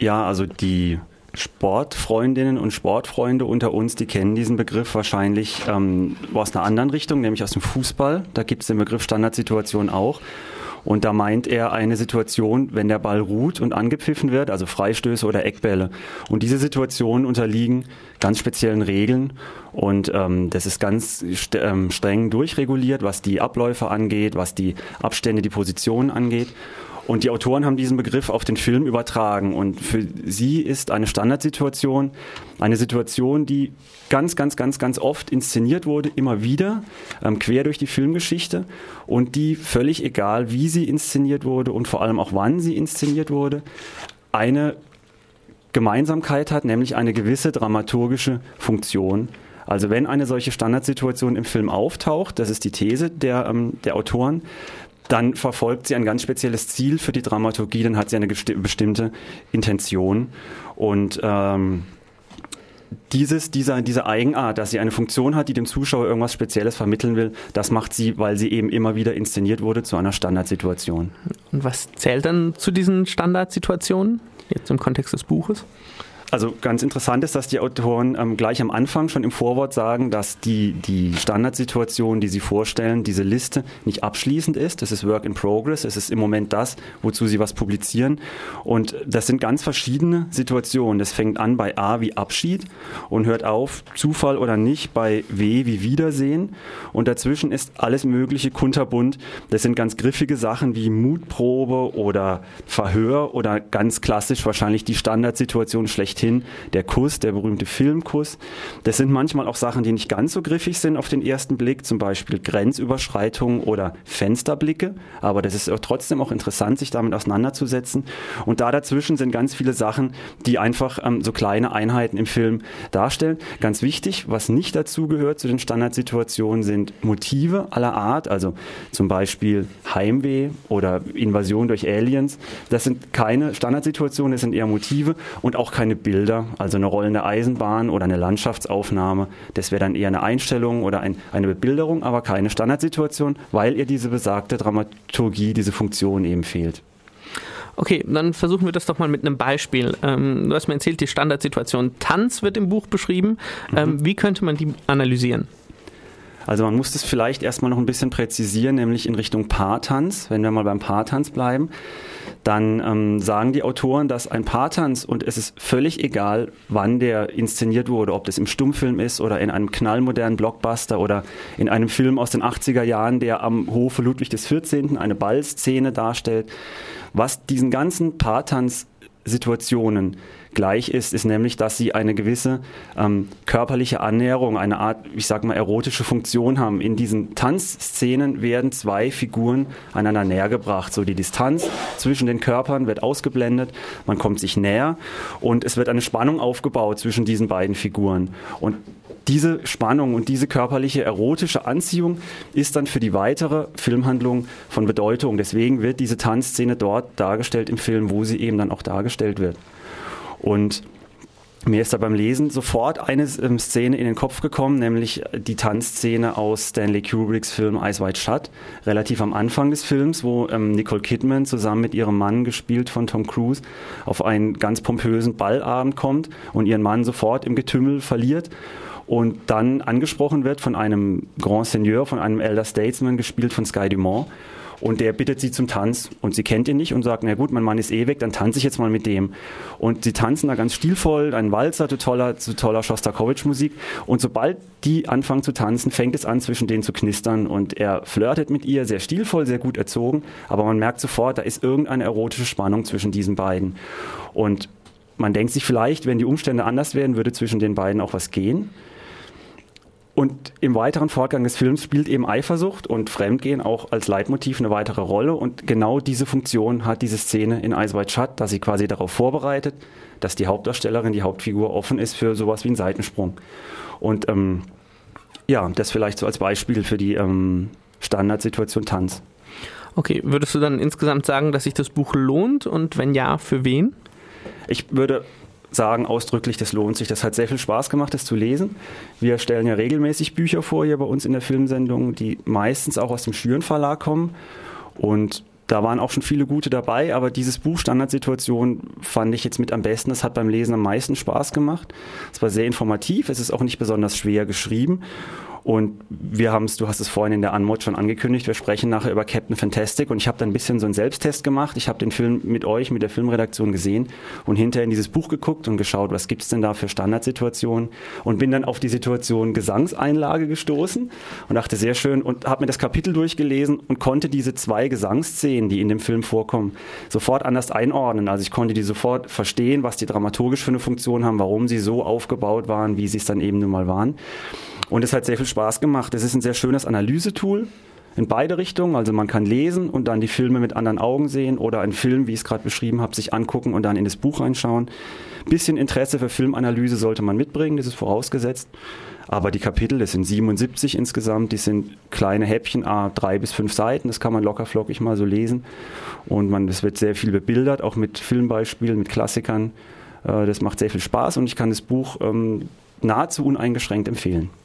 Ja, also die Sportfreundinnen und Sportfreunde unter uns, die kennen diesen Begriff wahrscheinlich aus einer anderen Richtung, nämlich aus dem Fußball. Da gibt es den Begriff Standardsituation auch. Und da meint er eine Situation, wenn der Ball ruht und angepfiffen wird, also Freistöße oder Eckbälle. Und diese Situationen unterliegen ganz speziellen Regeln. Und das ist ganz streng durchreguliert, was die Abläufe angeht, was die Abstände, die Positionen angeht. Und die Autoren haben diesen Begriff auf den Film übertragen. Und für sie ist eine Standardsituation eine Situation, die ganz, ganz, ganz, ganz oft inszeniert wurde, immer wieder, quer durch die Filmgeschichte. Und die, völlig egal, wie sie inszeniert wurde und vor allem auch wann sie inszeniert wurde, eine Gemeinsamkeit hat, nämlich eine gewisse dramaturgische Funktion. Also wenn eine solche Standardsituation im Film auftaucht, das ist die These der Autoren, dann verfolgt sie ein ganz spezielles Ziel für die Dramaturgie, dann hat sie eine bestimmte Intention. Und diese Eigenart, dass sie eine Funktion hat, die dem Zuschauer irgendwas Spezielles vermitteln will, das macht sie, weil sie eben immer wieder inszeniert wurde, zu einer Standardsituation. Und was zählt dann zu diesen Standardsituationen, jetzt im Kontext des Buches? Also ganz interessant ist, dass die Autoren gleich am Anfang schon im Vorwort sagen, dass die Standardsituation, die sie vorstellen, diese Liste nicht abschließend ist. Das ist Work in Progress, es ist im Moment das, wozu sie was publizieren. Und das sind ganz verschiedene Situationen. Das fängt an bei A wie Abschied und hört auf, Zufall oder nicht, bei W wie Wiedersehen. Und dazwischen ist alles mögliche kunterbunt. Das sind ganz griffige Sachen wie Mutprobe oder Verhör oder ganz klassisch wahrscheinlich die Standardsituation schlechthin. Der Kuss, der berühmte Filmkuss. Das sind manchmal auch Sachen, die nicht ganz so griffig sind auf den ersten Blick, zum Beispiel Grenzüberschreitungen oder Fensterblicke. Aber das ist trotzdem auch interessant, sich damit auseinanderzusetzen. Und da dazwischen sind ganz viele Sachen, die einfach so kleine Einheiten im Film darstellen. Ganz wichtig, was nicht dazu gehört zu den Standardsituationen, sind Motive aller Art, also zum Beispiel Heimweh oder Invasion durch Aliens. Das sind keine Standardsituationen, das sind eher Motive und auch keine Bilder, also eine rollende Eisenbahn oder eine Landschaftsaufnahme. Das wäre dann eher eine Einstellung oder eine Bebilderung, aber keine Standardsituation, weil ihr diese besagte Dramaturgie, diese Funktion eben fehlt. Okay, dann versuchen wir das doch mal mit einem Beispiel. Du hast mir erzählt, die Standardsituation Tanz wird im Buch beschrieben. Wie könnte man die analysieren? Also man muss das vielleicht erstmal noch ein bisschen präzisieren, nämlich in Richtung Paartanz. Wenn wir mal beim Paartanz bleiben, dann sagen die Autoren, dass ein Paartanz, und es ist völlig egal, wann der inszeniert wurde, ob das im Stummfilm ist oder in einem knallmodernen Blockbuster oder in einem Film aus den 80er Jahren, der am Hofe Ludwig XIV. Eine Ballszene darstellt, was diesen ganzen Paartanz-Situationen gleich ist nämlich, dass sie eine gewisse körperliche Annäherung, eine Art, ich sag mal, erotische Funktion haben. In diesen Tanzszenen werden zwei Figuren einander näher gebracht. So die Distanz zwischen den Körpern wird ausgeblendet, man kommt sich näher und es wird eine Spannung aufgebaut zwischen diesen beiden Figuren. Und diese Spannung und diese körperliche erotische Anziehung ist dann für die weitere Filmhandlung von Bedeutung. Deswegen wird diese Tanzszene dort dargestellt im Film, wo sie eben dann auch dargestellt wird. Und mir ist da beim Lesen sofort eine Szene in den Kopf gekommen, nämlich die Tanzszene aus Stanley Kubricks Film Eyes Wide Shut, relativ am Anfang des Films, wo Nicole Kidman zusammen mit ihrem Mann, gespielt von Tom Cruise, auf einen ganz pompösen Ballabend kommt und ihren Mann sofort im Getümmel verliert und dann angesprochen wird von einem Grand Seigneur, von einem Elder Statesman, gespielt von Sky Dumont. Und der bittet sie zum Tanz und sie kennt ihn nicht und sagt, na gut, mein Mann ist eh weg, dann tanze ich jetzt mal mit dem. Und sie tanzen da ganz stilvoll, ein Walzer zu toller Schostakowitsch-Musik. Und sobald die anfangen zu tanzen, fängt es an, zwischen denen zu knistern. Und er flirtet mit ihr, sehr stilvoll, sehr gut erzogen. Aber man merkt sofort, da ist irgendeine erotische Spannung zwischen diesen beiden. Und man denkt sich vielleicht, wenn die Umstände anders wären, würde zwischen den beiden auch was gehen. Und im weiteren Fortgang des Films spielt eben Eifersucht und Fremdgehen auch als Leitmotiv eine weitere Rolle. Und genau diese Funktion hat diese Szene in Eyes Wide Shut, dass sie quasi darauf vorbereitet, dass die Hauptdarstellerin, die Hauptfigur offen ist für sowas wie einen Seitensprung. Und das vielleicht so als Beispiel für die Standardsituation Tanz. Okay, würdest du dann insgesamt sagen, dass sich das Buch lohnt? Und wenn ja, für wen? Ich würde sagen ausdrücklich, das lohnt sich. Das hat sehr viel Spaß gemacht, das zu lesen. Wir stellen ja regelmäßig Bücher vor hier bei uns in der Filmsendung, die meistens auch aus dem Schüren Verlag kommen. Und Da waren auch schon viele gute dabei, aber dieses Buch Standardsituationen fand ich jetzt mit am besten. Das hat beim Lesen am meisten Spaß gemacht. Es war sehr informativ, es ist auch nicht besonders schwer geschrieben. Und wir haben es, du hast es vorhin in der Anmod schon angekündigt, wir sprechen nachher über Captain Fantastic und ich habe da ein bisschen so einen Selbsttest gemacht. Ich habe den Film mit euch, mit der Filmredaktion gesehen und hinterher in dieses Buch geguckt und geschaut, was gibt's denn da für Standardsituationen, und bin dann auf die Situation Gesangseinlage gestoßen und dachte, sehr schön, und habe mir das Kapitel durchgelesen und konnte diese zwei Gesangsszenen, die in dem Film vorkommen, sofort anders einordnen. Also ich konnte die sofort verstehen, was die dramaturgisch für eine Funktion haben, warum sie so aufgebaut waren, wie sie es dann eben nun mal waren. Und es hat sehr viel Spaß gemacht. Es ist ein sehr schönes Analysetool in beide Richtungen. Also man kann lesen und dann die Filme mit anderen Augen sehen oder einen Film, wie ich es gerade beschrieben habe, sich angucken und dann in das Buch reinschauen. Ein bisschen Interesse für Filmanalyse sollte man mitbringen, das ist vorausgesetzt. Aber die Kapitel, das sind 77 insgesamt, die sind kleine Häppchen, A3 bis 5 Seiten, das kann man locker flockig mal so lesen. Und es wird sehr viel bebildert, auch mit Filmbeispielen, mit Klassikern. Das macht sehr viel Spaß und ich kann das Buch nahezu uneingeschränkt empfehlen.